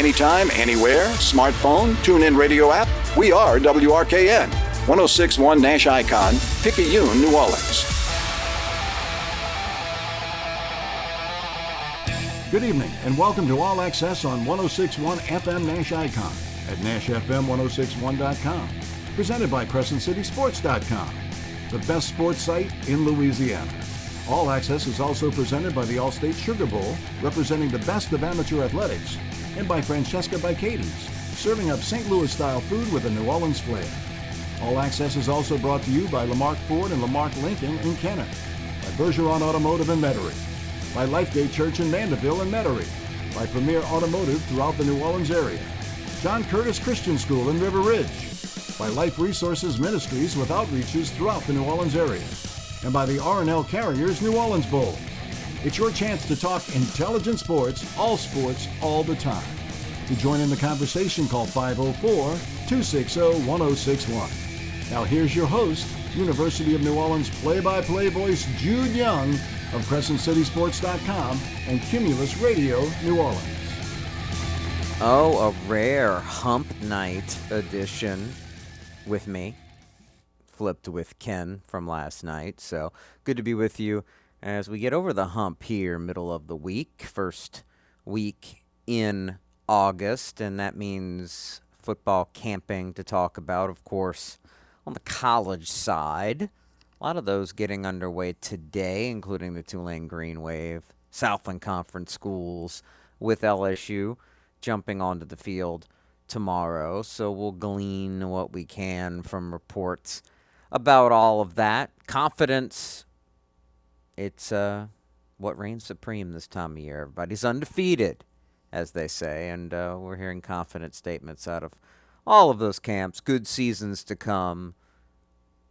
anytime, anywhere, smartphone, TuneIn Radio app. We are WRKN, 106.1 Nash Icon, Picayune, New Orleans. Good evening and welcome to All Access on 106.1 FM Nash Icon at NashFM1061.com. Presented by CrescentCitySports.com, the best sports site in Louisiana. All Access is also presented by the Allstate Sugar Bowl, representing the best of amateur athletics, and by Francesca Bicadis, serving up St. Louis-style food with a New Orleans flair. All Access is also brought to you by Lamarck Ford and Lamarck Lincoln in Kenner, by Bergeron Automotive in Metairie, by LifeGate Church in Mandeville and Metairie, by Premier Automotive throughout the New Orleans area, John Curtis Christian School in River Ridge, by Life Resources Ministries with outreaches throughout the New Orleans area, and by the R&L Carriers New Orleans Bowl. It's your chance to talk intelligent sports, all the time. To join in the conversation, call 504-260-1061. Now here's your host, University of New Orleans play-by-play voice Jude Young of CrescentCitySports.com and Cumulus Radio New Orleans. Oh, a rare hump night edition with me. Flipped with Ken from last night, so good to be with you as we get over the hump here, middle of the week, first week in August, and that means football camping to talk about, of course, on the college side. A lot of those getting underway today, including the Tulane Green Wave, Southland Conference schools with LSU jumping onto the field tomorrow, so we'll glean what we can from reports about all of that. Confidence, it's what reigns supreme this time of year. Everybody's undefeated, as they say, and we're hearing confident statements out of all of those camps. Good seasons to come.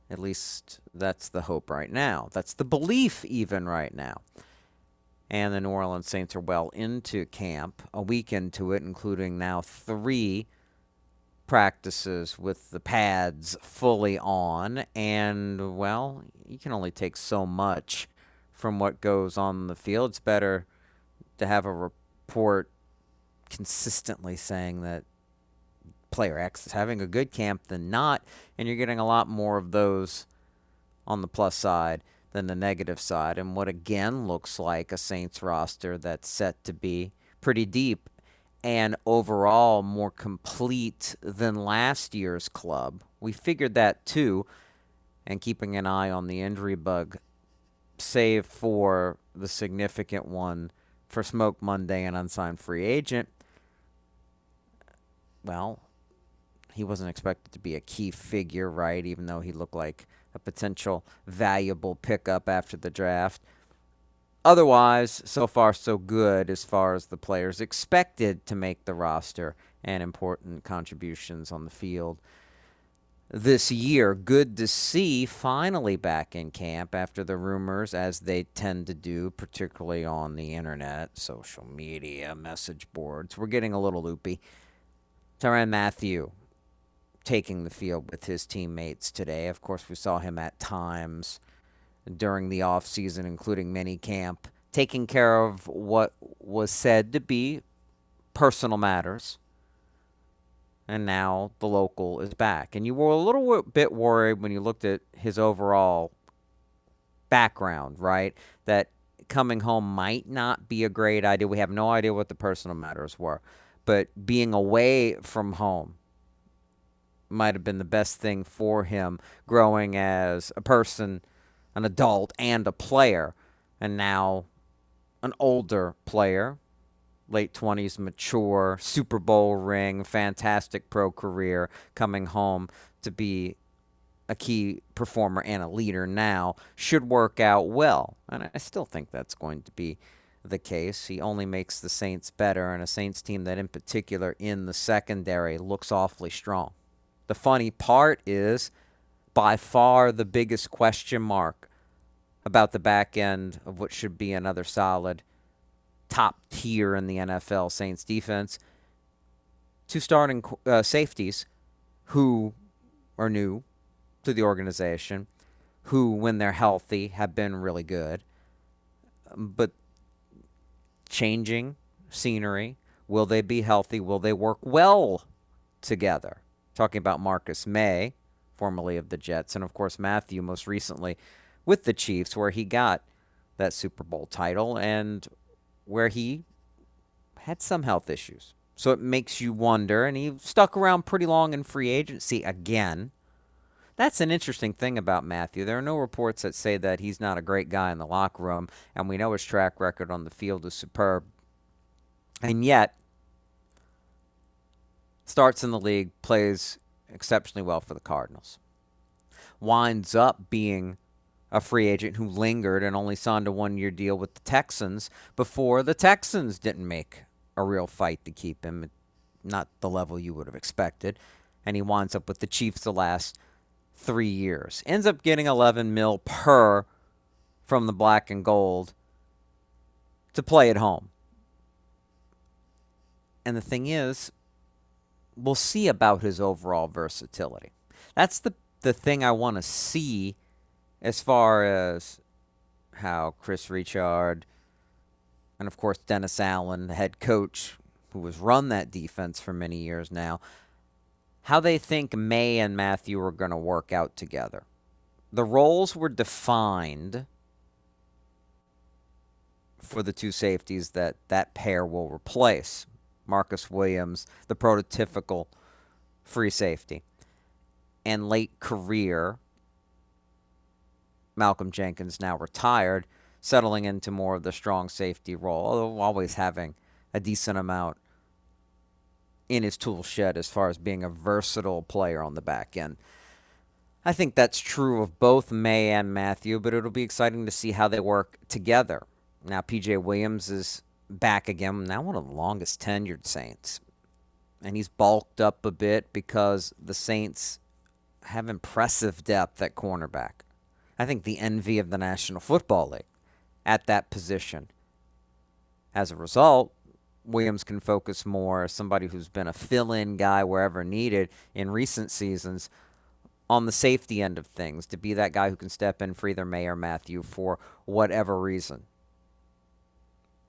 At least that's the hope right now. That's the belief even right now. And the New Orleans Saints are well into camp, a week into it, including now 3 practices with the pads fully on, and, well, you can only take so much from what goes on the field. It's better to have a report consistently saying that player X is having a good camp than not, and you're getting a lot more of those on the plus side than the negative side, and what again looks like a Saints roster that's set to be pretty deep and overall more complete than last year's club. We figured that too, and keeping an eye on the injury bug, save for the significant one for Smoke Monday, an unsigned free agent. Well, he wasn't expected to be a key figure, right, even though he looked like a potential valuable pickup after the draft. Otherwise, so far so good as far as the players expected to make the roster and important contributions on the field this year. Good to see finally back in camp after the rumors, as they tend to do, particularly on the internet, social media, message boards. We're getting a little loopy. Tyrann Matthew taking the field with his teammates today. Of course, we saw him at times during the offseason, including minicamp, taking care of what was said to be personal matters. And now the local is back. And you were a little bit worried when you looked at his overall background, right? That coming home might not be a great idea. We have no idea what the personal matters were. But being away from home might have been the best thing for him, growing as a person, an adult, and a player, and now an older player, late 20s, mature, Super Bowl ring, fantastic pro career, coming home to be a key performer and a leader now, should work out well. And I still think that's going to be the case. He only makes the Saints better, and a Saints team that in particular in the secondary looks awfully strong. The funny part is, by far the biggest question mark about the back end of what should be another solid top tier in the NFL Saints defense, 2 starting safeties who are new to the organization, who, when they're healthy, have been really good. But changing scenery, Will they be healthy? Will they work well together? Talking about Marcus May, formerly of the Jets, and of course Matthew most recently with the Chiefs, where he got that Super Bowl title and where he had some health issues. So it makes you wonder, and he stuck around pretty long in free agency again. That's an interesting thing about Matthew. There are no reports that say that he's not a great guy in the locker room, and we know his track record on the field is superb. And yet, starts in the league, plays exceptionally well for the Cardinals. Winds up being a free agent who lingered and only signed a one-year deal with the Texans before the Texans didn't make a real fight to keep him at not the level you would have expected. And he winds up with the Chiefs the last 3 years. Ends up getting $11 million per from the black and gold to play at home. And the thing is, we'll see about his overall versatility. That's the thing I want to see as far as how Chris Richard and, of course, Dennis Allen, the head coach who has run that defense for many years now, how they think May and Matthew are going to work out together. The roles were defined for the two safeties that pair will replace. Marcus Williams, the prototypical free safety, and late career Malcolm Jenkins, now retired, settling into more of the strong safety role, although always having a decent amount in his tool shed as far as being a versatile player on the back end. I think that's true of both May and Matthew, but it'll be exciting to see how they work together. Now, P.J. Williams is back again, now one of the longest tenured Saints. And he's bulked up a bit because the Saints have impressive depth at cornerback. I think the envy of the National Football League at that position. As a result, Williams can focus more as somebody who's been a fill-in guy wherever needed in recent seasons on the safety end of things, to be that guy who can step in for either May or Matthew for whatever reason.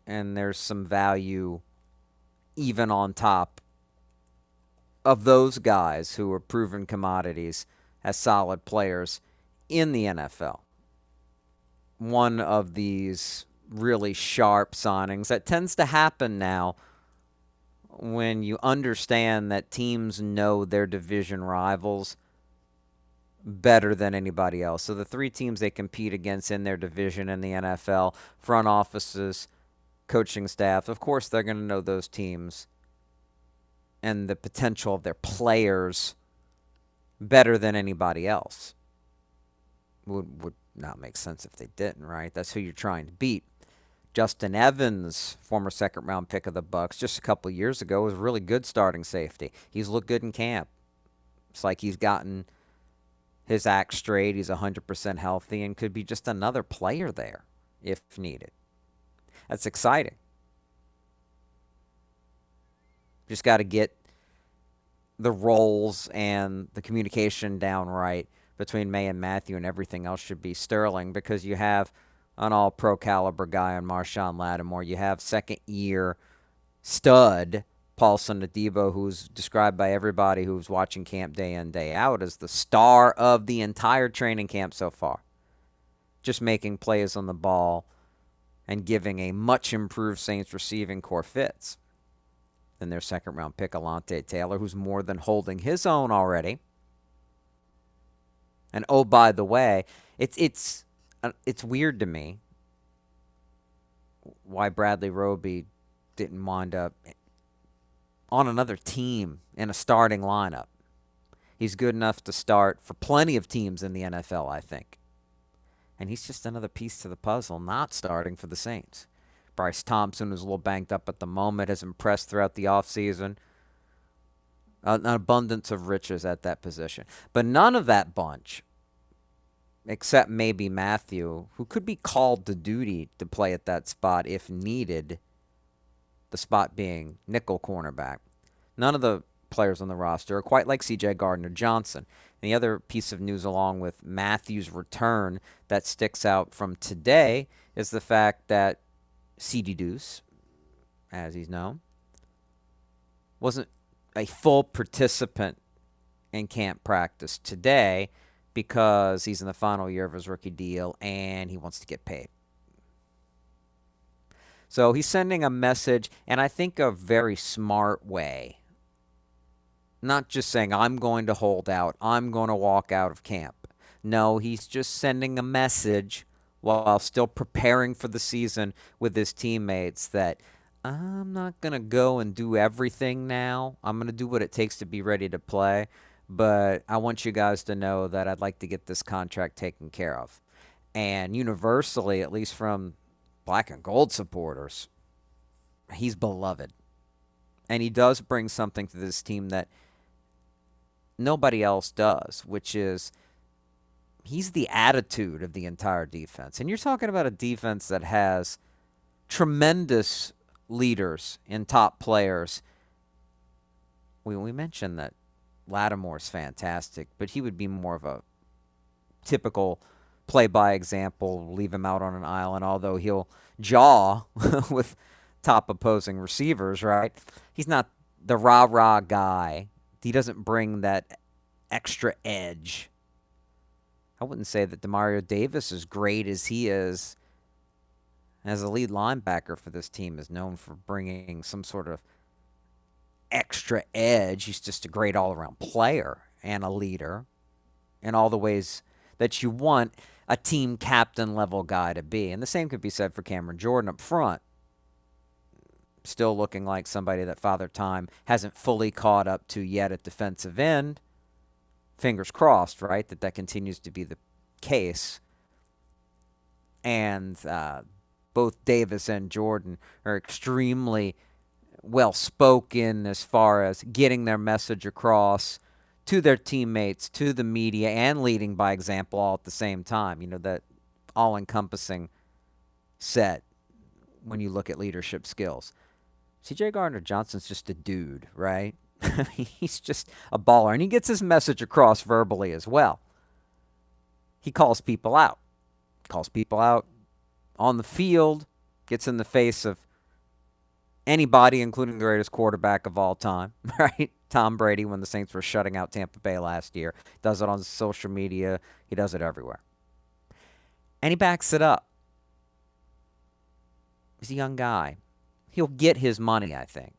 And there's some value even on top of those guys who are proven commodities as solid players in the NFL. One of these really sharp signings that tends to happen now when you understand that teams know their division rivals better than anybody else. So the three teams they compete against in their division in the NFL, front offices, coaching staff, of course they're going to know those teams and the potential of their players better than anybody else. Would not make sense if they didn't, right? That's who you're trying to beat. Justin Evans, former second-round pick of the Bucs, just a couple years ago, was a really good starting safety. He's looked good in camp. It's like he's gotten his act straight. He's 100% healthy and could be just another player there if needed. That's exciting. Just got to get the roles and the communication down right between May and Matthew, and everything else should be sterling, because you have an all-pro caliber guy in Marshawn Lattimore. You have second-year stud Paulson Adebo, who's described by everybody who's watching camp day in, day out as the star of the entire training camp so far. Just making plays on the ball and giving a much-improved Saints receiving core fits. Then their second-round pick, Alante Taylor, who's more than holding his own already. And, oh, by the way, it's weird to me why Bradley Roby didn't wind up on another team in a starting lineup. He's good enough to start for plenty of teams in the NFL, I think. And he's just another piece to the puzzle, not starting for the Saints. Bryce Thompson, who's a little banged up at the moment, has impressed throughout the offseason. An abundance of riches at that position. But none of that bunch, except maybe Matthew, who could be called to duty to play at that spot if needed, the spot being nickel cornerback. None of the players on the roster are quite like C.J. Gardner-Johnson. And the other piece of news along with Matthew's return that sticks out from today is the fact that CeeDee Deuce, as he's known, wasn't a full participant in camp practice today because he's in the final year of his rookie deal and he wants to get paid. So he's sending a message, and I think a very smart way. Not just saying, I'm going to hold out, I'm going to walk out of camp. No, he's just sending a message while still preparing for the season with his teammates that I'm not going to go and do everything now. I'm going to do what it takes to be ready to play, but I want you guys to know that I'd like to get this contract taken care of. And universally, at least from black and gold supporters, he's beloved. And he does bring something to this team that nobody else does, which is he's the attitude of the entire defense. And you're talking about a defense that has tremendous leaders and top players. We mentioned that Lattimore's fantastic, but he would be more of a typical play-by-example, leave him out on an island, although he'll jaw with top opposing receivers, right? He's not the rah-rah guy. He doesn't bring that extra edge. I wouldn't say that Demario Davis, as great as he is, as a lead linebacker for this team, is known for bringing some sort of extra edge. He's just a great all-around player and a leader in all the ways that you want a team captain-level guy to be. And the same could be said for Cameron Jordan up front. Still looking like somebody that Father Time hasn't fully caught up to yet at defensive end. Fingers crossed, right, that continues to be the case. And both Davis and Jordan are extremely well-spoken as far as getting their message across to their teammates, to the media, and leading by example all at the same time. You know, that all-encompassing set when you look at leadership skills. C.J. Gardner-Johnson's just a dude, right? He's just a baller, and he gets his message across verbally as well. He calls people out. Calls people out on the field, gets in the face of anybody, including the greatest quarterback of all time, right? Tom Brady, when the Saints were shutting out Tampa Bay last year. Does it on social media. He does it everywhere. And he backs it up. He's a young guy. He'll get his money, I think.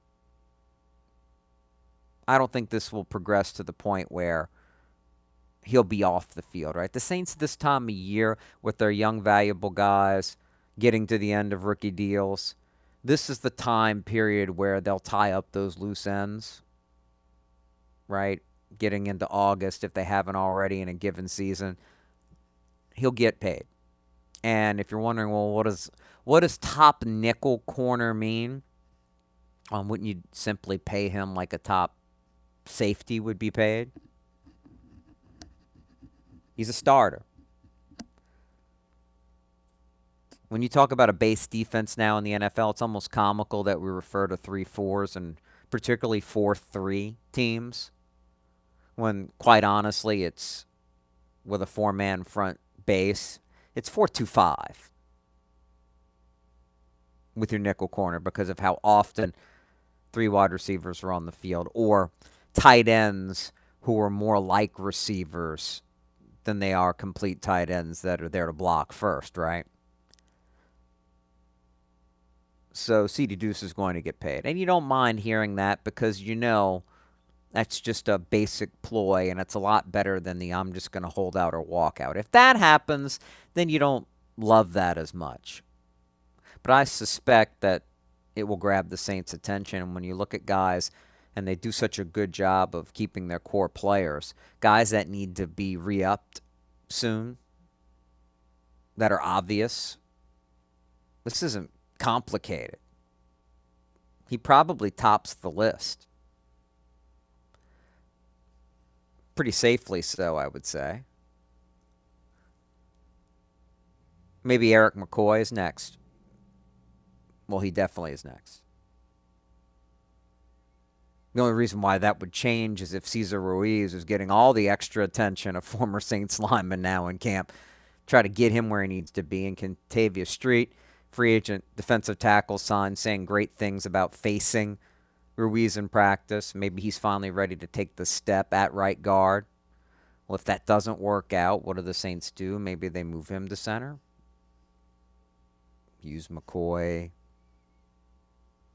I don't think this will progress to the point where he'll be off the field, right? The Saints this time of year with their young, valuable guys getting to the end of rookie deals, this is the time period where they'll tie up those loose ends, right? Getting into August, if they haven't already in a given season, he'll get paid. And if you're wondering, well, what does top nickel corner mean? Wouldn't you simply pay him like a top safety would be paid? He's a starter. When you talk about a base defense now in the NFL, it's almost comical that we refer to 3-4s and particularly 4-3 teams when, quite honestly, it's with a four-man front base. It's 4-2-5 with your nickel corner because of how often three wide receivers are on the field or tight ends who are more like receivers than they are complete tight ends that are there to block first, right? So CeeDee Deuce is going to get paid. And you don't mind hearing that because you know that's just a basic ploy and it's a lot better than the I'm just going to hold out or walk out. If that happens, then you don't love that as much. But I suspect that it will grab the Saints' attention when you look at guys, and they do such a good job of keeping their core players, guys that need to be re-upped soon, that are obvious. This isn't complicated. He probably tops the list. Pretty safely so, I would say. Maybe Eric McCoy is next. Well, he definitely is next. The only reason why that would change is if Cesar Ruiz is getting all the extra attention of former Saints lineman now in camp. Try to get him where he needs to be. And Kentavia Street, free agent defensive tackle, signed, saying great things about facing Ruiz in practice. Maybe he's finally ready to take the step at right guard. Well, if that doesn't work out, what do the Saints do? Maybe they move him to center. Use McCoy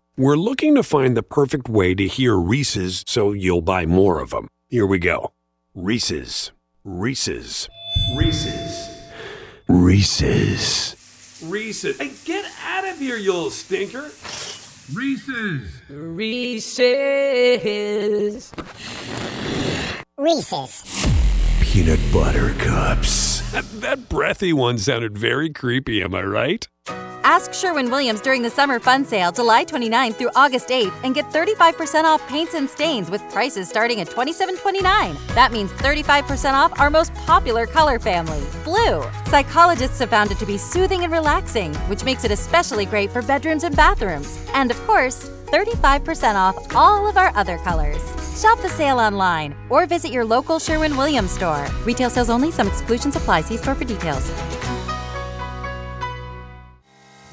We're looking to find the perfect way to hear Reese's so you'll buy more of them. Here we go. Reese's. Reese's. Reese's. Reese's. Reese's. Hey, get out of here, you little stinker. Reese's. Reese's. Reese's. Peanut butter cups. That breathy one sounded very creepy, am I right? Ask Sherwin-Williams during the Summer Fun Sale, July 29th through August 8th, and get 35% off paints and stains with prices starting at $27.29. That means 35% off our most popular color family, blue. Psychologists have found it to be soothing and relaxing, which makes it especially great for bedrooms and bathrooms. And, of course, 35% off all of our other colors. Shop the sale online or visit your local Sherwin-Williams store. Retail sales only. Some exclusions apply. See store for details.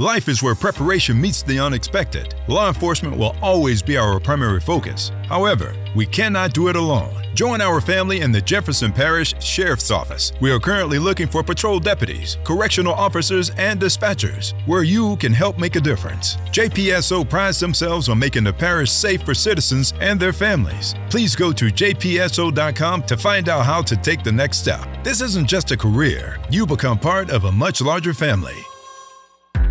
Life is where preparation meets the unexpected. Law enforcement will always be our primary focus. However, we cannot do it alone. Join our family in the Jefferson Parish Sheriff's Office. We are currently looking for patrol deputies, correctional officers, and dispatchers, where you can help make a difference. JPSO prides themselves on making the parish safe for citizens and their families. Please go to jpso.com to find out how to take the next step. This isn't just a career. You become part of a much larger family.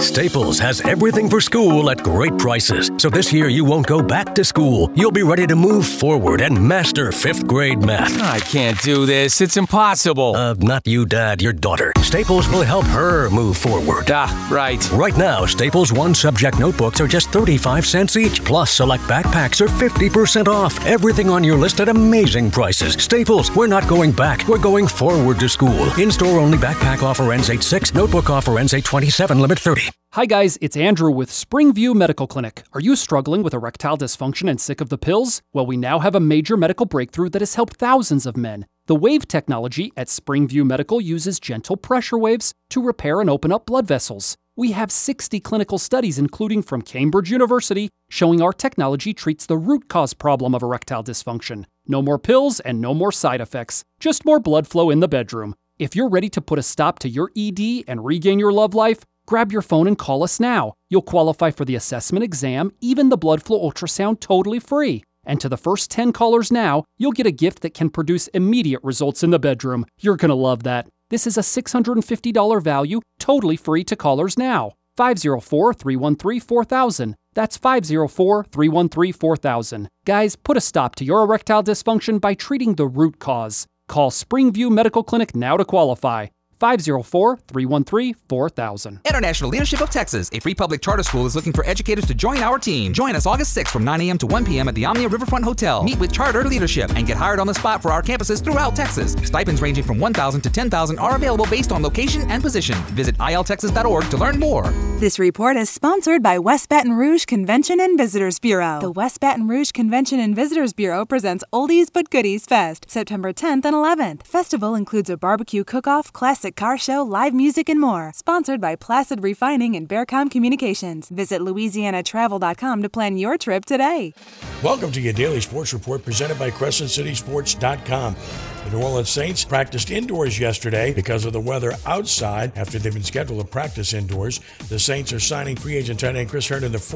Staples has everything for school at great prices. So this year you won't go back to school. You'll be ready to move forward and master fifth grade math. I can't do this. It's impossible. Not you, Dad. Your daughter. Staples will help her move forward. Right. Right now, Staples one-subject notebooks are just 35 cents each. Plus, select backpacks are 50% off. Everything on your list at amazing prices. Staples, we're not going back. We're going forward to school. In-store only backpack offer ends 8/6. Notebook offer ends 8/27. Limit 30. Hi guys, it's Andrew with Springview Medical Clinic. Are you struggling with erectile dysfunction and sick of the pills? Well, we now have a major medical breakthrough that has helped thousands of men. The wave technology at Springview Medical uses gentle pressure waves to repair and open up blood vessels. We have 60 clinical studies, including from Cambridge University, showing our technology treats the root cause problem of erectile dysfunction. No more pills and no more side effects, just more blood flow in the bedroom. If you're ready to put a stop to your ED and regain your love life, grab your phone and call us now. You'll qualify for the assessment, exam, even the blood flow ultrasound totally free. And to the first 10 callers now, you'll get a gift that can produce immediate results in the bedroom. You're going to love that. This is a $650 value, totally free to callers now. 504-313-4000. That's 504-313-4000. Guys, put a stop to your erectile dysfunction by treating the root cause. Call Springview Medical Clinic now to qualify. 504-313-4000. International Leadership of Texas, a free public charter school, is looking for educators to join our team. Join us August 6th from 9 a.m. to 1 p.m. at the Omnia Riverfront Hotel. Meet with charter leadership and get hired on the spot for our campuses throughout Texas. Stipends ranging from $1,000 to $10,000 are available based on location and position. Visit iltexas.org to learn more. This report is sponsored by West Baton Rouge Convention and Visitors Bureau. The West Baton Rouge Convention and Visitors Bureau presents Oldies But Goodies Fest, September 10th and 11th. Festival includes a barbecue cook-off, classic car show, live music, and more. Sponsored by Placid Refining and Bearcom Communications. Visit LouisianaTravel.com to plan your trip today. Welcome to your daily sports report presented by CrescentCitySports.com. The New Orleans Saints practiced indoors yesterday because of the weather outside after they've been scheduled to practice indoors. The Saints are signing free agent tight end Chris Herndon IV.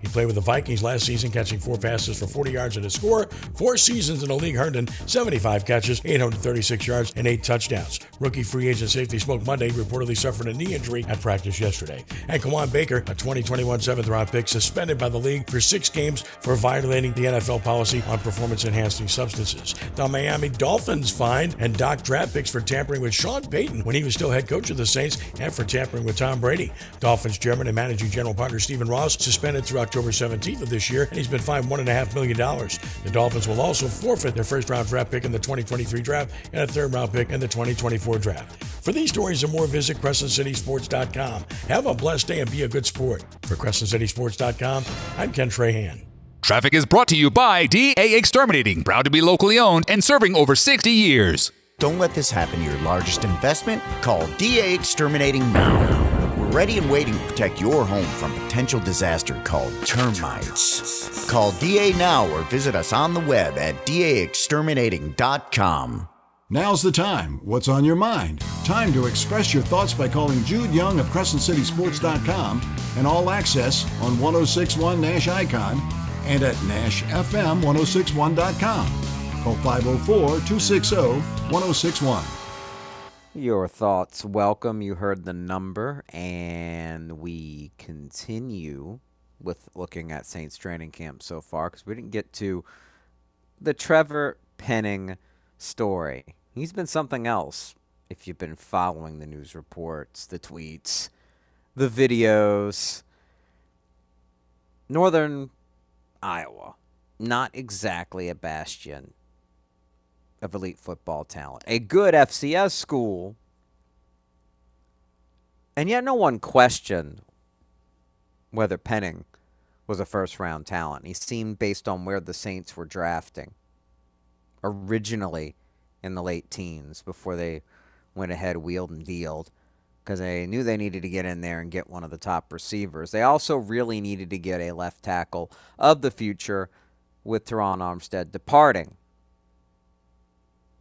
He played with the Vikings last season, catching 4 passes for 40 yards and a score. 4 seasons in the league, Herndon, 75 catches, 836 yards, and 8 touchdowns. Rookie free agent safety Smoke Monday reportedly suffered a knee injury at practice yesterday. And Kawan Baker, a 2021 7th-round pick, suspended by the league for 6 games for violating the NFL policy on performance-enhancing substances. The Miami Dolphins fined and docked draft picks for tampering with Sean Payton when he was still head coach of the Saints and for tampering with Tom Brady. Dolphins chairman and managing general partner Stephen Ross suspended through October 17th of this year, and he's been fined $1.5 million. The Dolphins will also forfeit their first-round draft pick in the 2023 draft and a third-round pick in the 2024 draft. For these stories and more, visit CrescentCitySports.com. Have a blessed day and be a good sport. For CrescentCitySports.com, I'm Ken Trahan. Traffic is brought to you by DA Exterminating, proud to be locally owned and serving over 60 years. Don't let this happen to your largest investment. Call DA Exterminating now. Ready and waiting to protect your home from potential disaster called termites. Call DA now or visit us on the web at daexterminating.com. Now's the time. What's on your mind? Time to express your thoughts by calling Jude Young of CrescentCitySports.com and All Access on 1061 Nash Icon and at NashFM1061.com. Call 504-260-1061. Your thoughts welcome. You heard the number, and we continue with looking at Saints training camp so far because we didn't get to the Trevor Penning story. He's been something else if you've been following the news reports, the tweets, the videos. Northern Iowa, not exactly a bastion of elite football talent. A good FCS school, and yet no one questioned whether Penning was a first-round talent. He seemed, based on where the Saints were drafting, originally in the late teens before they went ahead, wheeled and dealed, because they knew they needed to get in there and get one of the top receivers. They also really needed to get a left tackle of the future with Teron Armstead departing.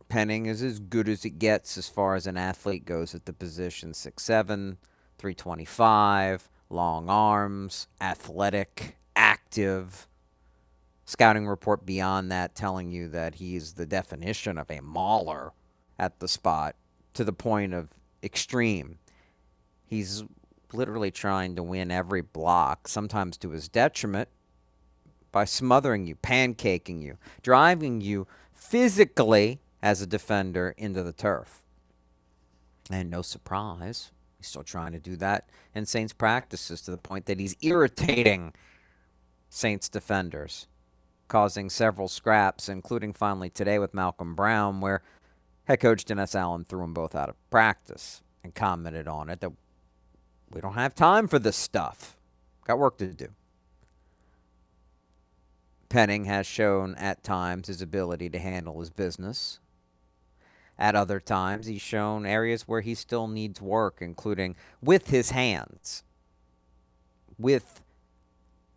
Penning is as good as it gets as far as an athlete goes at the position. 6'7", 325, long arms, athletic, active. Scouting report beyond that telling you that he's the definition of a mauler at the spot to the point of extreme. He's literally trying to win every block, sometimes to his detriment, by smothering you, pancaking you, driving you physically as a defender into the turf. And no surprise, he's still trying to do that in Saints practices to the point that he's irritating Saints defenders, causing several scraps, including finally today with Malcolm Brown, where head coach Dennis Allen threw them both out of practice and commented on it that we don't have time for this stuff. Got work to do. Penning has shown at times his ability to handle his business. At other times, he's shown areas where he still needs work, including with his hands, with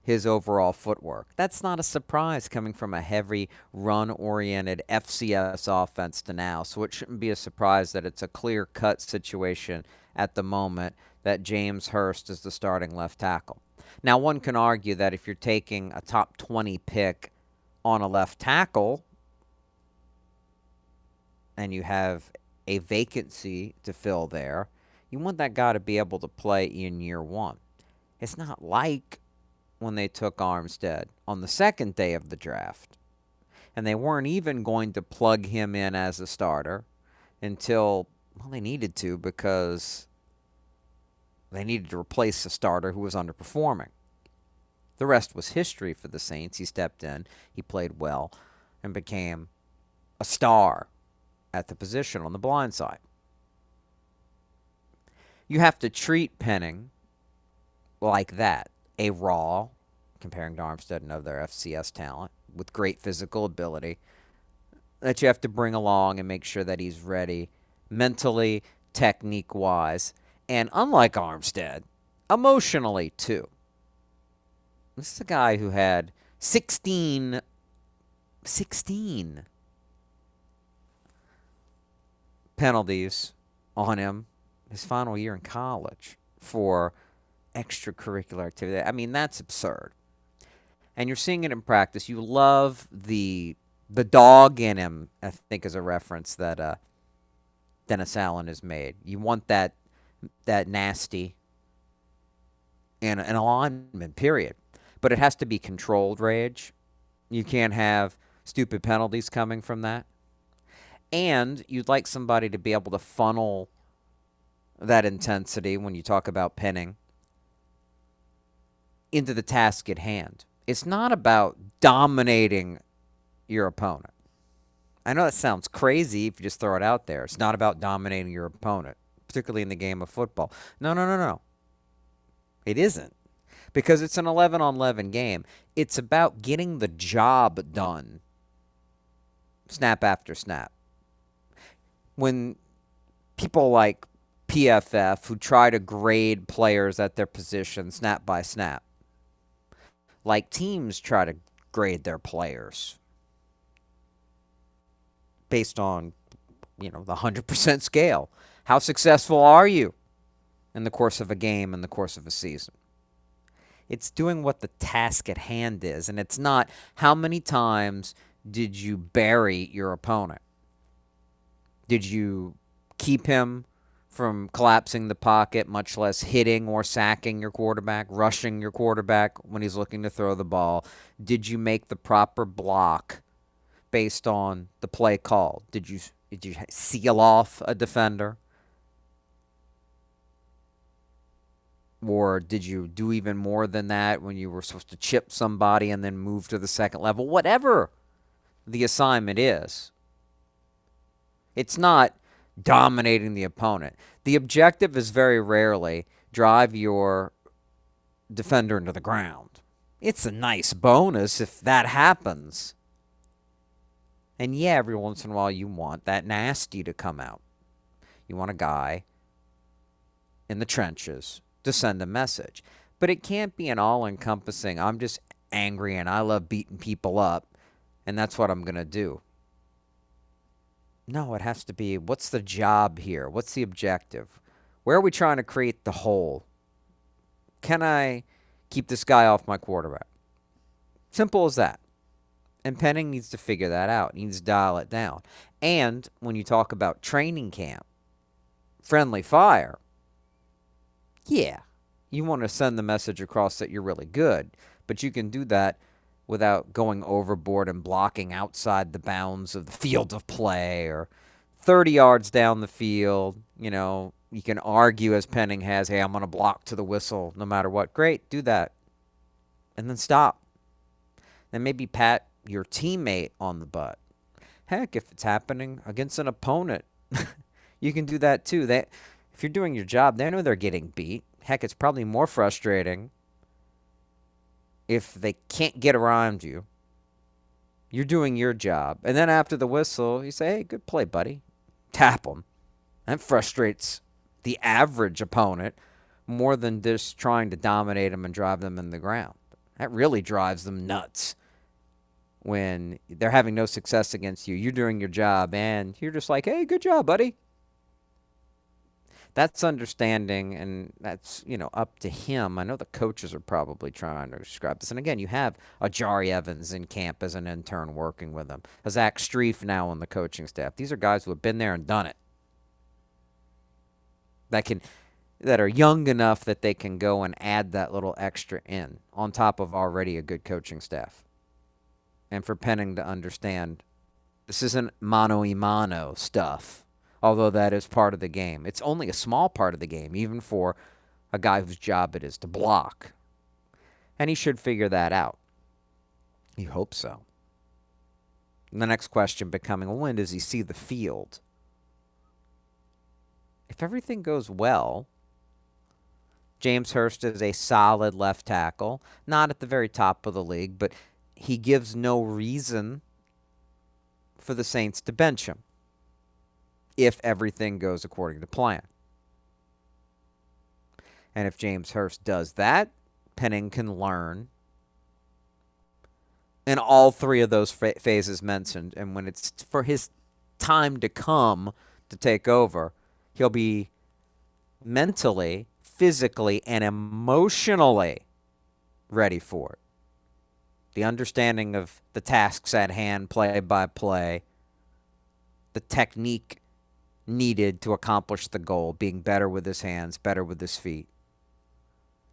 his overall footwork. That's not a surprise coming from a heavy run-oriented FCS offense to now, so it shouldn't be a surprise that it's a clear-cut situation at the moment that James Hurst is the starting left tackle. Now, one can argue that if you're taking a top 20 pick on a left tackle and you have a vacancy to fill there, you want that guy to be able to play in year one. It's not like when they took Armstead on the second day of the draft, and they weren't even going to plug him in as a starter until, well, they needed to because they needed to replace a starter who was underperforming. The rest was history for the Saints. He stepped in, he played well, and became a star at the position on the blind side. You have to treat Penning like that. A raw, comparing to Armstead and other FCS talent, with great physical ability that you have to bring along and make sure that he's ready mentally, technique-wise, and unlike Armstead, emotionally too. This is a guy who had 16 penalties on him his final year in college for extracurricular activity. I mean, that's absurd. And you're seeing it in practice. You love the dog in him, I think, is a reference that Dennis Allen has made. You want that nasty in an alignment, period. But it has to be controlled rage. You can't have stupid penalties coming from that. And you'd like somebody to be able to funnel that intensity when you talk about pinning into the task at hand. It's not about dominating your opponent. I know that sounds crazy if you just throw it out there. It's not about dominating your opponent, particularly in the game of football. No. It isn't, because it's an 11-on-11 game. It's about getting the job done snap after snap. When people like PFF, who try to grade players at their position snap by snap, like teams try to grade their players based on, the 100% scale. How successful are you in the course of a game, in the course of a season? It's doing what the task at hand is, and it's not how many times did you bury your opponent? Did you keep him from collapsing the pocket, much less hitting or sacking your quarterback, rushing your quarterback when he's looking to throw the ball? Did you make the proper block based on the play call? Did you seal off a defender? Or did you do even more than that when you were supposed to chip somebody and then move to the second level? Whatever the assignment is, it's not dominating the opponent. The objective is very rarely drive your defender into the ground. It's a nice bonus if that happens. And yeah, every once in a while you want that nasty to come out. You want a guy in the trenches to send a message. But it can't be an all-encompassing, I'm just angry and I love beating people up, and that's what I'm going to do. No, it has to be, what's the job here? What's the objective? Where are we trying to create the hole? Can I keep this guy off my quarterback? Simple as that. And Penning needs to figure that out. He needs to dial it down. And when you talk about training camp, friendly fire, yeah, you want to send the message across that you're really good, but you can do that without going overboard and blocking outside the bounds of the field of play or 30 yards down the field. You can argue, as Penning has, hey, I'm going to block to the whistle no matter what. Great, do that. And then stop. Then maybe pat your teammate on the butt. Heck, if it's happening against an opponent, you can do that too. If you're doing your job, they know they're getting beat. Heck, it's probably more frustrating if they can't get around you. You're doing your job. And then after the whistle, you say, hey, good play, buddy. Tap them. That frustrates the average opponent more than just trying to dominate them and drive them in the ground. That really drives them nuts when they're having no success against you. You're doing your job, and you're just like, hey, good job, buddy. That's understanding, and that's, up to him. I know the coaches are probably trying to describe this. And again, you have a Jari Evans in camp as an intern working with him, a Zach Streif now on the coaching staff. These are guys who have been there and done it, that are young enough that they can go and add that little extra in on top of already a good coaching staff. And for Penning to understand, this isn't mano-a-mano stuff. Although that is part of the game. It's only a small part of the game, even for a guy whose job it is to block. And he should figure that out. You hope so. And the next question becoming, when does he see the field? If everything goes well, James Hurst is a solid left tackle. Not at the very top of the league, but he gives no reason for the Saints to bench him. If everything goes according to plan. And if James Hurst does that, Penning can learn in all three of those phases mentioned. And when it's for his time to come to take over. He'll be mentally, physically, and emotionally ready for it. The understanding of the tasks at hand, play by play, the technique needed to accomplish the goal, being better with his hands, better with his feet,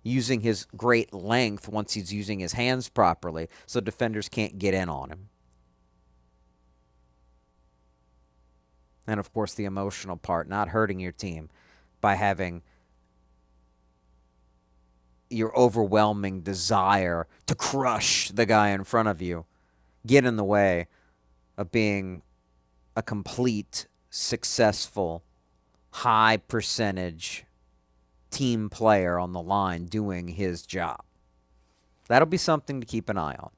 using his great length once he's using his hands properly so defenders can't get in on him. And, of course, the emotional part, not hurting your team by having your overwhelming desire to crush the guy in front of you get in the way of being a complete, successful, high-percentage team player on the line doing his job. That'll be something to keep an eye on.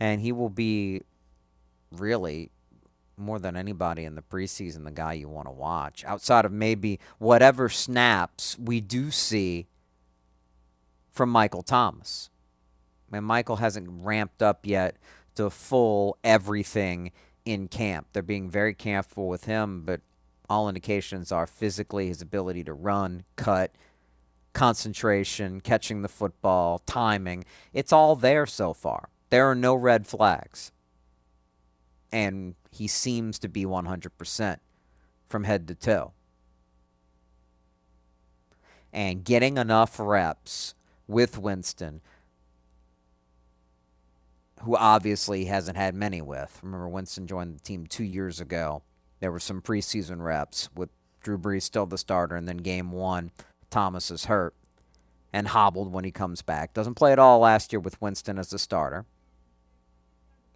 And he will be really, more than anybody in the preseason, the guy you want to watch. Outside of maybe whatever snaps we do see from Michael Thomas. I mean, Michael hasn't ramped up yet to full everything in camp. They're being very careful with him, but all indications are physically his ability to run, cut, concentration, catching the football, timing. It's all there so far. There are no red flags. And he seems to be 100% from head to toe. And getting enough reps with Winston, who obviously hasn't had many with. Remember, Winston joined the team 2 years ago. There were some preseason reps with Drew Brees still the starter, and then game one, Thomas is hurt and hobbled when he comes back. Doesn't play at all last year with Winston as the starter.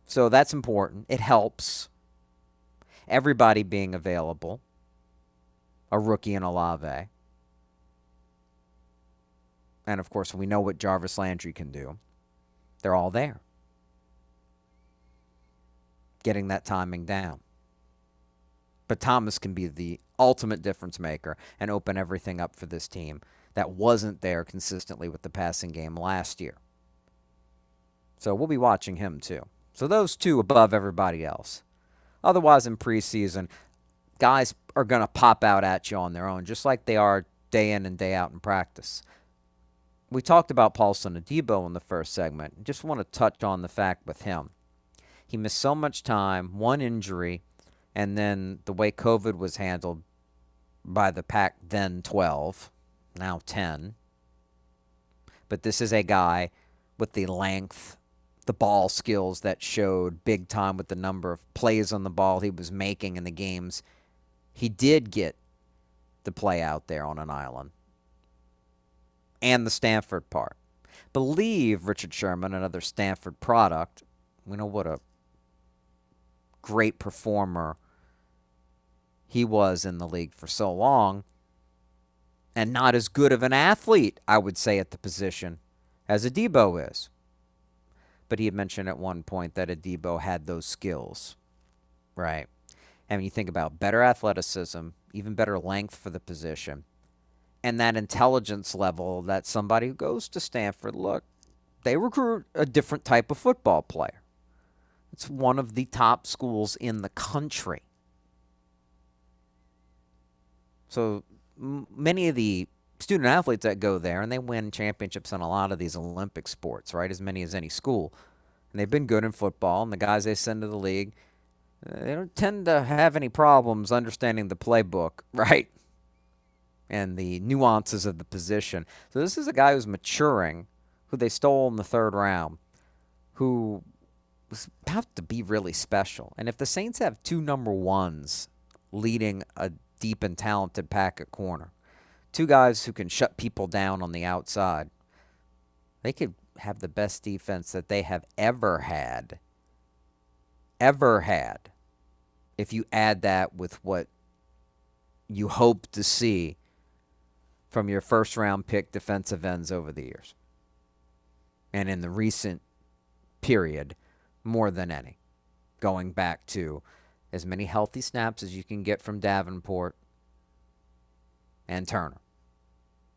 So that's important. It helps. Everybody being available, a rookie in Olave. And, of course, we know what Jarvis Landry can do. They're all there. Getting that timing down. But Thomas can be the ultimate difference maker and open everything up for this team that wasn't there consistently with the passing game last year. So we'll be watching him too. So those two above everybody else. Otherwise in preseason, guys are going to pop out at you on their own just like they are day in and day out in practice. We talked about Paulson Adebo in the first segment. Just want to touch on the fact with him. He missed so much time, one injury, and then the way COVID was handled by the Pac then 12, now 10. But this is a guy with the length, the ball skills that showed big time with the number of plays on the ball he was making in the games. He did get the play out there on an island. And the Stanford part. Believe Richard Sherman, another Stanford product. We know what a great performer he was in the league for so long, and not as good of an athlete, I would say, at the position as Adebo is. But he had mentioned at one point that Adebo had those skills, right? And when you think about better athleticism, even better length for the position, and that intelligence level that somebody who goes to Stanford, look, they recruit a different type of football player. It's one of the top schools in the country. So many of the student athletes that go there, and they win championships in a lot of these Olympic sports, right, as many as any school, and they've been good in football, and the guys they send to the league, they don't tend to have any problems understanding the playbook, right, and the nuances of the position. So this is a guy who's maturing, who they stole in the third round, who was about to be really special. And if the Saints have two number ones leading a deep and talented pack at corner, two guys who can shut people down on the outside, they could have the best defense that they have ever had. Ever had. If you add that with what you hope to see from your first-round pick defensive ends over the years. And in the recent period, more than any, going back to as many healthy snaps as you can get from Davenport and Turner,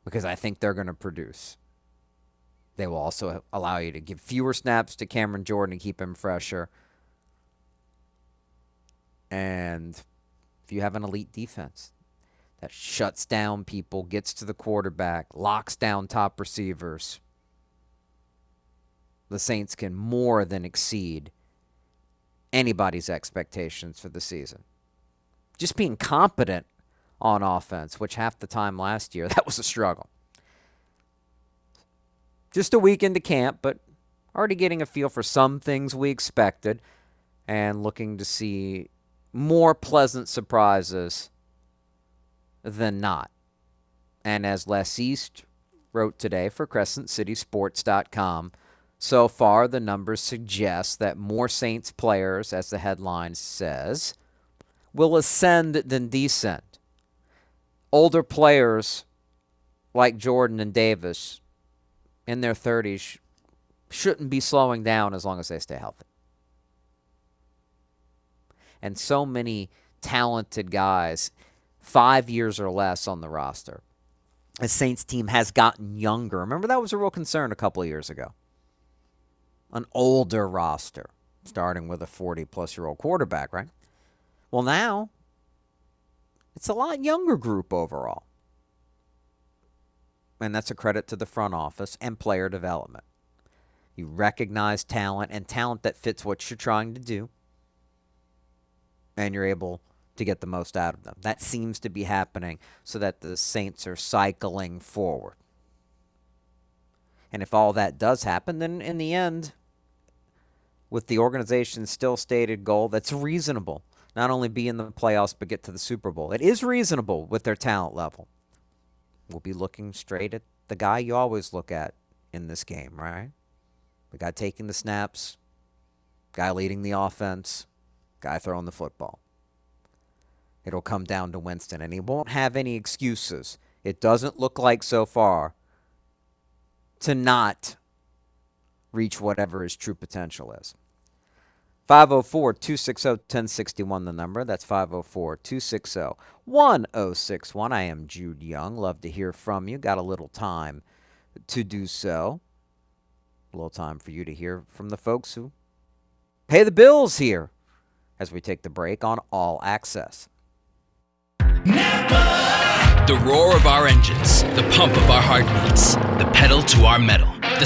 because I think they're going to produce. They will also allow you to give fewer snaps to Cameron Jordan to keep him fresher. And If you have an elite defense that shuts down people, gets to the quarterback, locks down top receivers, the Saints can more than exceed anybody's expectations for the season. Just being competent on offense, which half the time last year, that was a struggle. Just a week into camp, but already getting a feel for some things we expected and looking to see more pleasant surprises than not. And as Les East wrote today for CrescentCitySports.com, so far the numbers suggest that more Saints players, as the headline says, will ascend than descend. Older players like Jordan and Davis in their 30s shouldn't be slowing down as long as they stay healthy. And so many talented guys, 5 years or less on the roster. The Saints team has gotten younger. Remember, that was a real concern a couple of years ago. An older roster, starting with a 40-plus-year-old quarterback, right? Well, now it's a lot younger group overall. And that's a credit to the front office and player development. You recognize talent, and talent that fits what you're trying to do, and you're able to get the most out of them. That seems to be happening so that the Saints are cycling forward. And if all that does happen, then in the end, with the organization's still stated goal, that's reasonable. Not only be in the playoffs, but get to the Super Bowl. It is reasonable with their talent level. We'll be looking straight at the guy you always look at in this game, right? The guy taking the snaps, guy leading the offense, guy throwing the football. It'll come down to Winston, and he won't have any excuses. It doesn't look like so far to not reach whatever his true potential is. 504-260-1061, the number. That's 504-260-1061. I am Jude Young. Love to hear from you. Got a little time to do so. A little time for you to hear from the folks who pay the bills here as we take the break on All Access. Never. The roar of our engines, the pump of our heartbeats, the pedal to our metal. The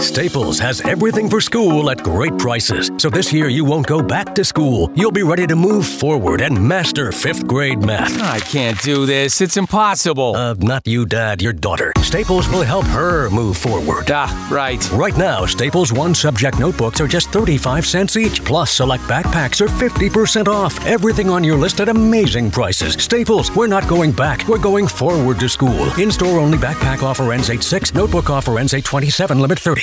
Staples has everything for school at great prices. So this year you won't go back to school. You'll be ready to move forward and master fifth grade math. I can't do this. It's impossible. Not you, Dad. Your daughter. Staples will help her move forward. Right. Right now, Staples one-subject notebooks are just 35 cents each. Plus, select backpacks are 50% off. Everything on your list at amazing prices. Staples, we're not going back. We're going forward to school. In-store only backpack offer ends 8/6. Notebook offer ends 8/27. Limit 30.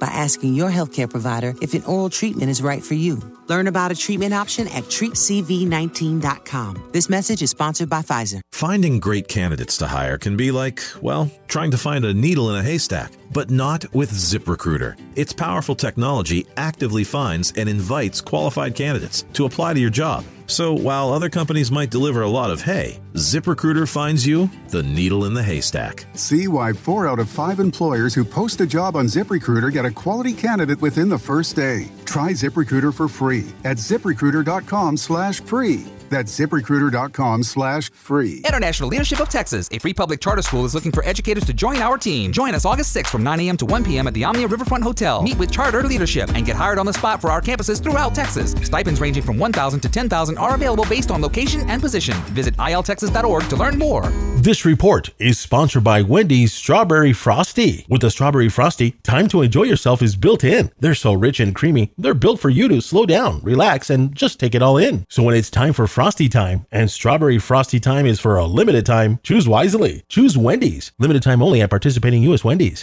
by asking your healthcare provider if an oral treatment is right for you. Learn about a treatment option at treatcv19.com. This message is sponsored by Pfizer. Finding great candidates to hire can be like, well, trying to find a needle in a haystack, but not with ZipRecruiter. Its powerful technology actively finds and invites qualified candidates to apply to your job. So while other companies might deliver a lot of hay, ZipRecruiter finds you the needle in the haystack. See why 4 out of 5 employers who post a job on ZipRecruiter get a quality candidate within the first day. Try ZipRecruiter for free at ZipRecruiter.com/free. That's ZipRecruiter.com/free. International Leadership of Texas, a free public charter school, is looking for educators to join our team. Join us August 6th from 9 a.m. to 1 p.m. at the Omnia Riverfront Hotel. Meet with charter leadership and get hired on the spot for our campuses throughout Texas. Stipends ranging from $1,000 to $10,000 are available based on location and position. Visit iltexas.org to learn more. This report is sponsored by Wendy's Strawberry Frosty. With the Strawberry Frosty, time to enjoy yourself is built in. They're so rich and creamy, they're built for you to slow down, relax, and just take it all in. So when it's time for Frosty time, and Strawberry Frosty time is for a limited time, choose wisely. Choose Wendy's. Limited time only at participating U.S. Wendy's.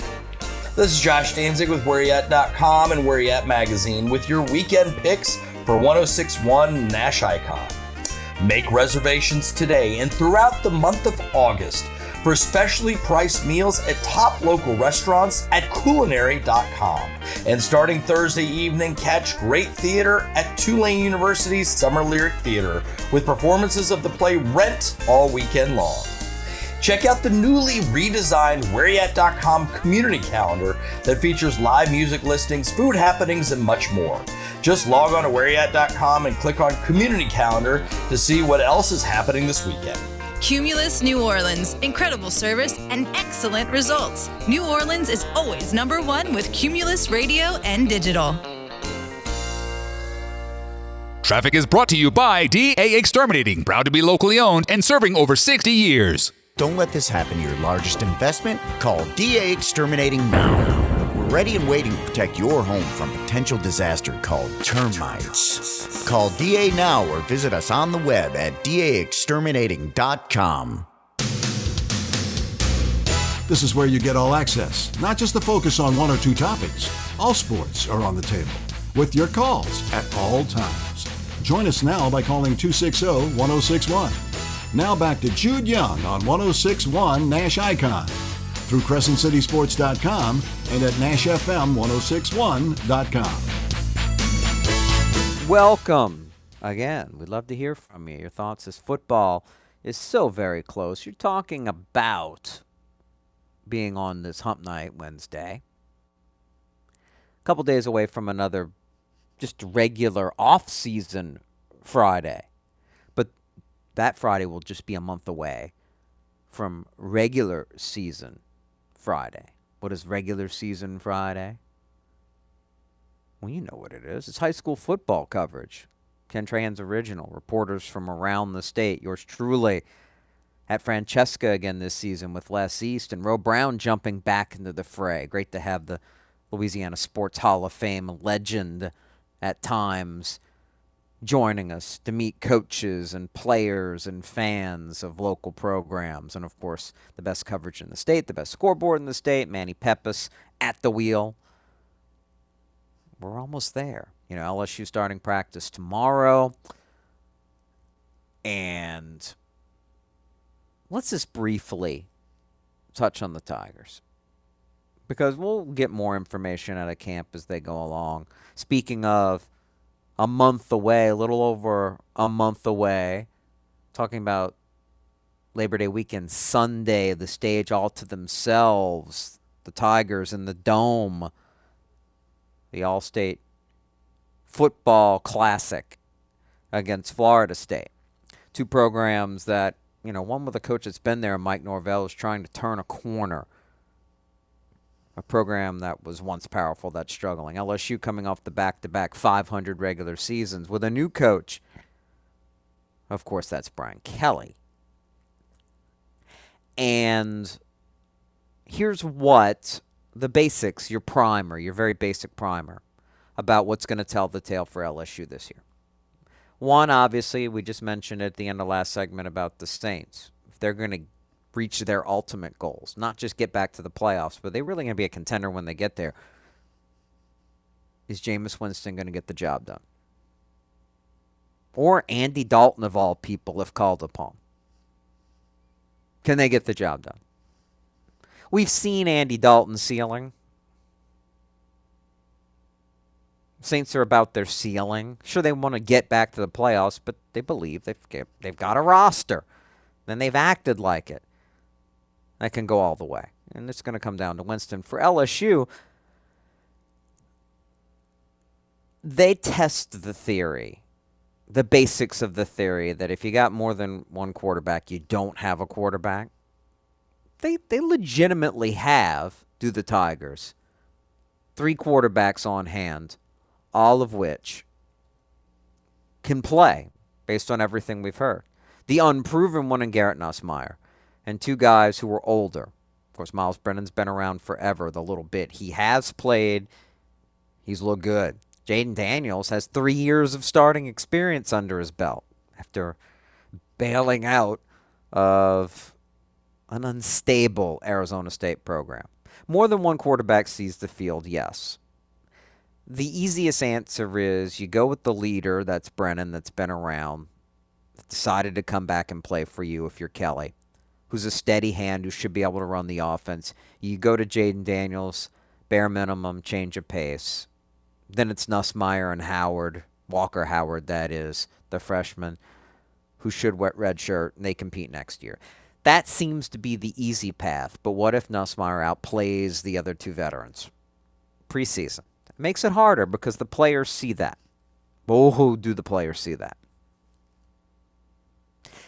This is Josh Danzig with WhereYat.com and WhereYat Magazine with your weekend picks for 106.1 Nash Icon. Make reservations today and throughout the month of August for specially priced meals at top local restaurants at culinary.com. And starting Thursday evening, catch great theater at Tulane University's Summer Lyric Theater with performances of the play Rent all weekend long. Check out the newly redesigned WhereYat.com community calendar that features live music listings, food happenings, and much more. Just log on to WhereYat.com and click on community calendar to see what else is happening this weekend. Cumulus New Orleans, incredible service and excellent results. New Orleans is always number one with Cumulus Radio and Digital. Traffic is brought to you by DA Exterminating, proud to be locally owned and serving over 60 years. Don't let this happen to your largest investment. Call DA Exterminating now. We're ready and waiting to protect your home from potential disaster called termites. Call DA now or visit us on the web at daexterminating.com. This is where you get all access, not just the focus on one or two topics. All sports are on the table with your calls at all times. Join us now by calling 260-1061. Now back to Jude Young on 106.1 Nash Icon through CrescentCitySports.com and at NashFM1061.com. Welcome again. We'd love to hear from you. Your thoughts as football is so very close. You're talking about being on this hump night Wednesday. A couple days away from another just regular off-season Friday. That Friday will just be a month away from regular season Friday. What is regular season Friday? Well, you know what it is. It's high school football coverage. Ken Trahan's original. Reporters from around the state. Yours truly at Francesca again this season with Les East and Roe Brown jumping back into the fray. Great to have the Louisiana Sports Hall of Fame legend at times joining us to meet coaches and players and fans of local programs. And, of course, the best coverage in the state, the best scoreboard in the state, Manny Pepis at the wheel. We're almost there. You know, LSU starting practice tomorrow. And let's just briefly touch on the Tigers, because we'll get more information out of camp as they go along. Speaking of a month away, a little over a month away, talking about Labor Day weekend, Sunday, the stage all to themselves, the Tigers in the Dome, the Allstate Football Classic against Florida State. Two programs that, you know, one with a coach that's been there, Mike Norvell, is trying to turn a corner. A program that was once powerful that's struggling. LSU coming off the back-to-back 500 regular seasons with a new coach. Of course, that's Brian Kelly. And here's what the basics, your primer, your very basic primer about what's going to tell the tale for LSU this year. One, obviously, we just mentioned at the end of last segment about the Saints. If they're going to reach their ultimate goals, not just get back to the playoffs, but they're really going to be a contender when they get there. Is Jameis Winston going to get the job done? Or Andy Dalton, of all people, if called upon? Can they get the job done? We've seen Andy Dalton's ceiling. Saints are about their ceiling. Sure, they want to get back to the playoffs, but they believe they've got a roster. Then they've acted like it. That can go all the way. And it's going to come down to Winston. For LSU, they test the theory, the basics of the theory, that if you got more than one quarterback, you don't have a quarterback. They legitimately have, do the Tigers, three quarterbacks on hand, all of which can play based on everything we've heard. The unproven one in Garrett Nussmeyer, and two guys who were older. Of course, Miles Brennan's been around forever, the little bit. He has played. He's looked good. Jaden Daniels has 3 years of starting experience under his belt after bailing out of an unstable Arizona State program. More than one quarterback sees the field, yes. The easiest answer is you go with the leader, that's Brennan, that's been around, decided to come back and play for you if you're Kelly, who's a steady hand, who should be able to run the offense. You go to Jaden Daniels, bare minimum, change of pace. Then it's Nussmeyer and Howard, Walker Howard, that is, the freshman, who should wet redshirt, and they compete next year. That seems to be the easy path, but what if Nussmeyer outplays the other two veterans? Preseason. It makes it harder because the players see that. Oh, do the players see that?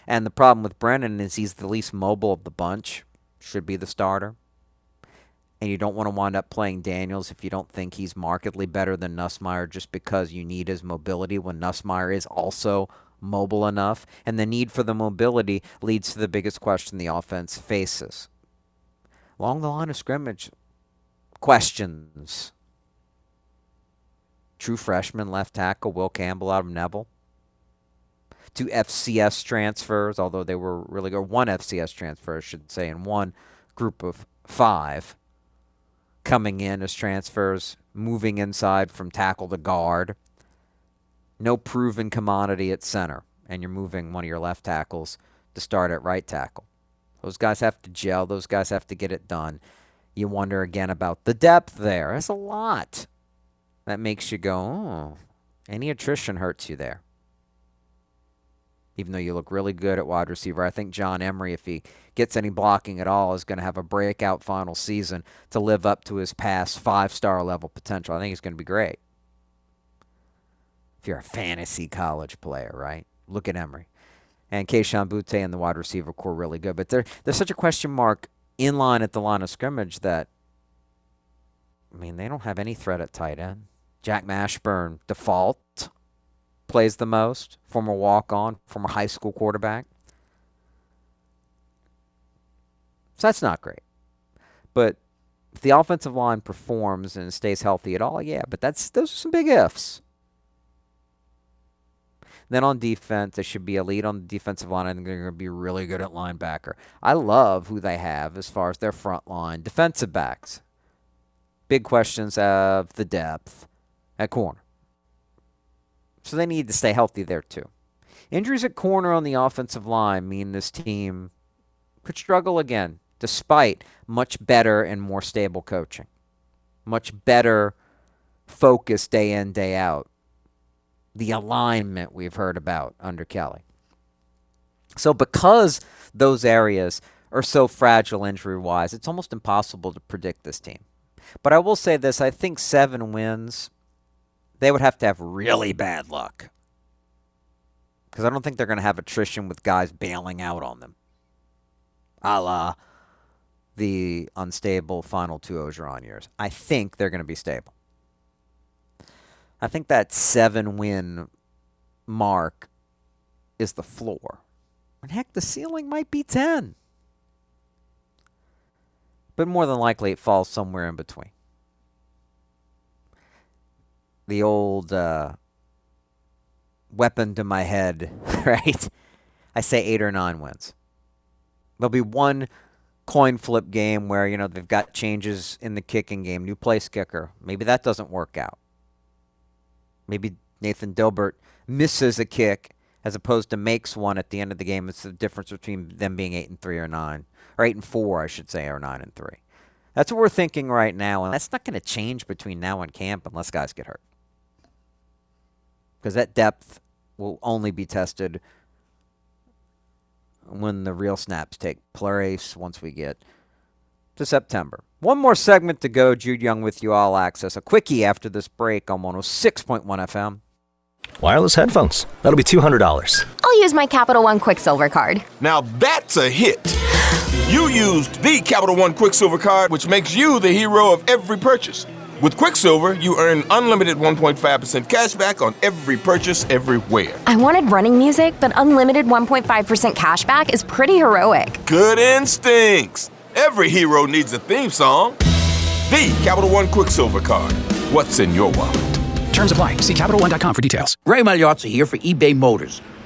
And the problem with Brennan is he's the least mobile of the bunch, should be the starter. And you don't want to wind up playing Daniels if you don't think he's markedly better than Nussmeyer just because you need his mobility when Nussmeyer is also mobile enough. And the need for the mobility leads to the biggest question the offense faces. Along the line of scrimmage, questions. True freshman left tackle Will Campbell out of Neville. Two FCS transfers, although they were really good. One FCS transfer, I should say, in one group of five coming in as transfers, moving inside from tackle to guard. No proven commodity at center, and you're moving one of your left tackles to start at right tackle. Those guys have to gel. Those guys have to get it done. You wonder again about the depth there. That's a lot. That makes you go, oh, any attrition hurts you there. Even though you look really good at wide receiver. I think John Emery, if he gets any blocking at all, is going to have a breakout final season to live up to his past five-star level potential. I think he's going to be great. If you're a fantasy college player, right? Look at Emery. And Keishawn Butte and the wide receiver core really good. But there's such a question mark in line at the line of scrimmage that, I mean, they don't have any threat at tight end. Jack Mashburn, default, plays the most, former walk-on, former high school quarterback. So that's not great. But if the offensive line performs and stays healthy at all, yeah, but those are some big ifs. Then on defense, they should be elite on the defensive line. I think they're going to be really good at linebacker. I love who they have as far as their front line defensive backs. Big questions of the depth at corner. So they need to stay healthy there too. Injuries at corner on the offensive line mean this team could struggle again, despite much better and more stable coaching. Much better focus day in, day out. The alignment we've heard about under Kelly. So because those areas are so fragile injury-wise, it's almost impossible to predict this team. But I will say this, I think 7 wins, they would have to have really bad luck. Because I don't think they're going to have attrition with guys bailing out on them. A la the unstable final 2 Ogeron years. I think they're going to be stable. I think that 7-win mark is the floor. And heck, the ceiling might be 10. But more than likely it falls somewhere in between. The old weapon to my head, right? I say 8 or 9 wins. There'll be one coin flip game where, you know, they've got changes in the kicking game, new place kicker. Maybe that doesn't work out. Maybe Nathan Dilbert misses a kick as opposed to makes one at the end of the game. It's the difference between them being 8 and 3 or 9, or 8 and 4, I should say, or 9 and 3. That's what we're thinking right now, and that's not going to change between now and camp unless guys get hurt. Because that depth will only be tested when the real snaps take place once we get to September. One more segment to go. Jude Young with you, All Access. A quickie after this break on 106.1 FM. Wireless headphones. That'll be $200. I'll use my Capital One Quicksilver card. Now that's a hit. You used the Capital One Quicksilver card, which makes you the hero of every purchase. With Quicksilver, you earn unlimited 1.5% cash back on every purchase everywhere. I wanted running music, but unlimited 1.5% cash back is pretty heroic. Good instincts. Every hero needs a theme song. The Capital One Quicksilver card. What's in your wallet? Terms apply. See CapitalOne.com for details. Ray Magliozzi here for eBay Motors.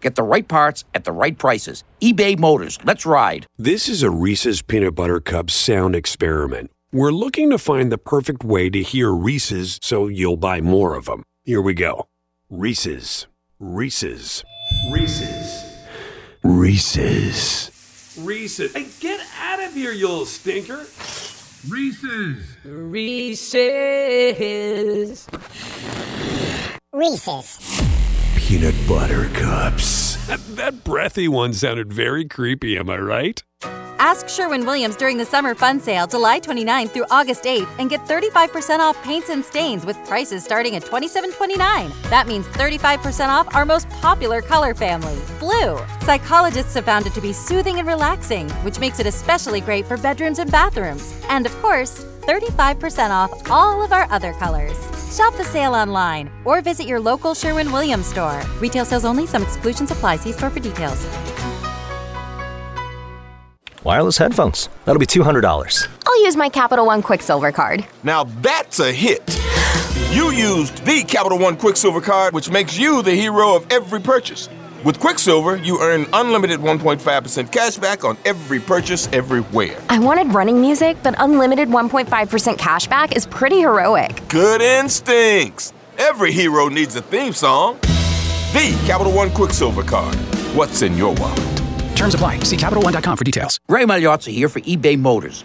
Get the right parts at the right prices. eBay Motors. Let's ride. This is a Reese's Peanut Butter Cup sound experiment. We're looking to find the perfect way to hear Reese's so you'll buy more of them. Here we go. Reese's. Reese's. Reese's. Reese's. Reese's. Hey, get out of here, you little stinker. Reese's. Reese's. Reese's. Peanut Butter Cups. That breathy one sounded very creepy, am I right? Ask Sherwin-Williams during the Summer Fun Sale, July 29th through August 8th, and get 35% off paints and stains with prices starting at $27.29. That means 35% off our most popular color family, blue. Psychologists have found it to be soothing and relaxing, which makes it especially great for bedrooms and bathrooms. And, of course, 35% off all of our other colors. Shop the sale online or visit your local Sherwin-Williams store. Retail sales only. Some exclusions apply. See store for details. Wireless headphones. That'll be $200. I'll use my Capital One Quicksilver card. Now that's a hit. You used the Capital One Quicksilver card, which makes you the hero of every purchase. With Quicksilver, you earn unlimited 1.5% cash back on every purchase everywhere. I wanted running music, but unlimited 1.5% cash back is pretty heroic. Good instincts. Every hero needs a theme song. The Capital One Quicksilver card. What's in your wallet? Terms apply. See CapitalOne.com for details. Ray Magliozzi here for eBay Motors.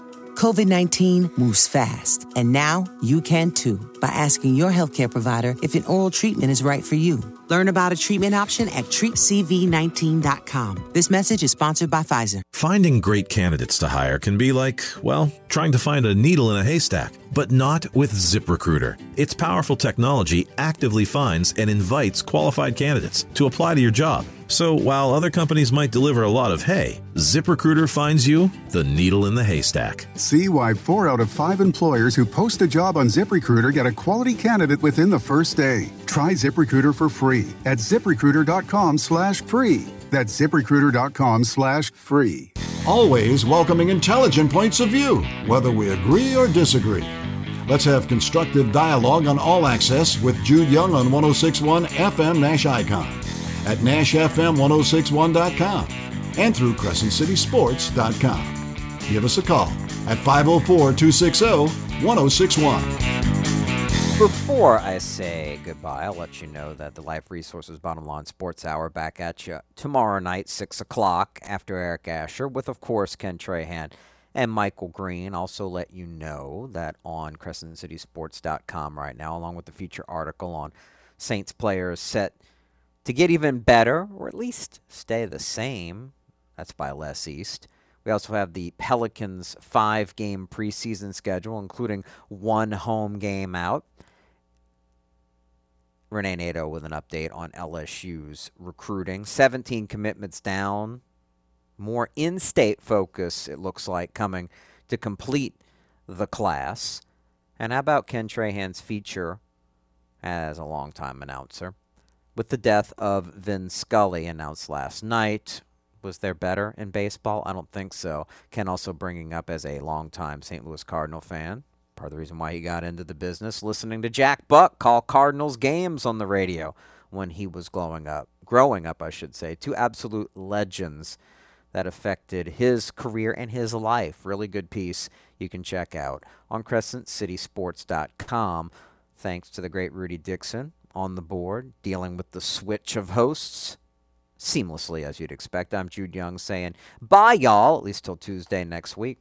COVID-19 moves fast, and now you can too by asking your healthcare provider if an oral treatment is right for you. Learn about a treatment option at treatcv19.com. This message is sponsored by Pfizer. Finding great candidates to hire can be like, well, trying to find a needle in a haystack, but not with ZipRecruiter. Its powerful technology actively finds and invites qualified candidates to apply to your job. So while other companies might deliver a lot of hay, ZipRecruiter finds you the needle in the haystack. See why 4 out of 5 employers who post a job on ZipRecruiter get a quality candidate within the first day. Try ZipRecruiter for free at ZipRecruiter.com/free. That's ZipRecruiter.com/free. Always welcoming intelligent points of view, whether we agree or disagree. Let's have constructive dialogue on All Access with Jude Young on 106.1 FM Nash Icon, at NashFM1061.com, and through CrescentCitySports.com. Give us a call at 504-260-1061. Before I say goodbye, I'll let you know that the Life Resources Bottom Line Sports Hour back at you tomorrow night, 6 o'clock, after Eric Asher, with, of course, Ken Trahan and Michael Green. Also let you know that on CrescentCitySports.com right now, along with the feature article on Saints players set to get even better, or at least stay the same, that's by Les East. We also have the Pelicans' 5-game preseason schedule, including one home game out. Renee Nadeau with an update on LSU's recruiting. 17 commitments down. More in-state focus, it looks like, coming to complete the class. And how about Ken Trahan's feature as a longtime announcer with the death of Vin Scully announced last night. Was there better in baseball? I don't think so. Ken also bringing up as a longtime St. Louis Cardinal fan, part of the reason why he got into the business, listening to Jack Buck call Cardinals games on the radio when he was growing up, two absolute legends that affected his career and his life. Really good piece you can check out on CrescentCitySports.com. Thanks to the great Rudy Dixon on the board, dealing with the switch of hosts seamlessly, as you'd expect. I'm Jude Young saying bye, y'all, at least till Tuesday next week.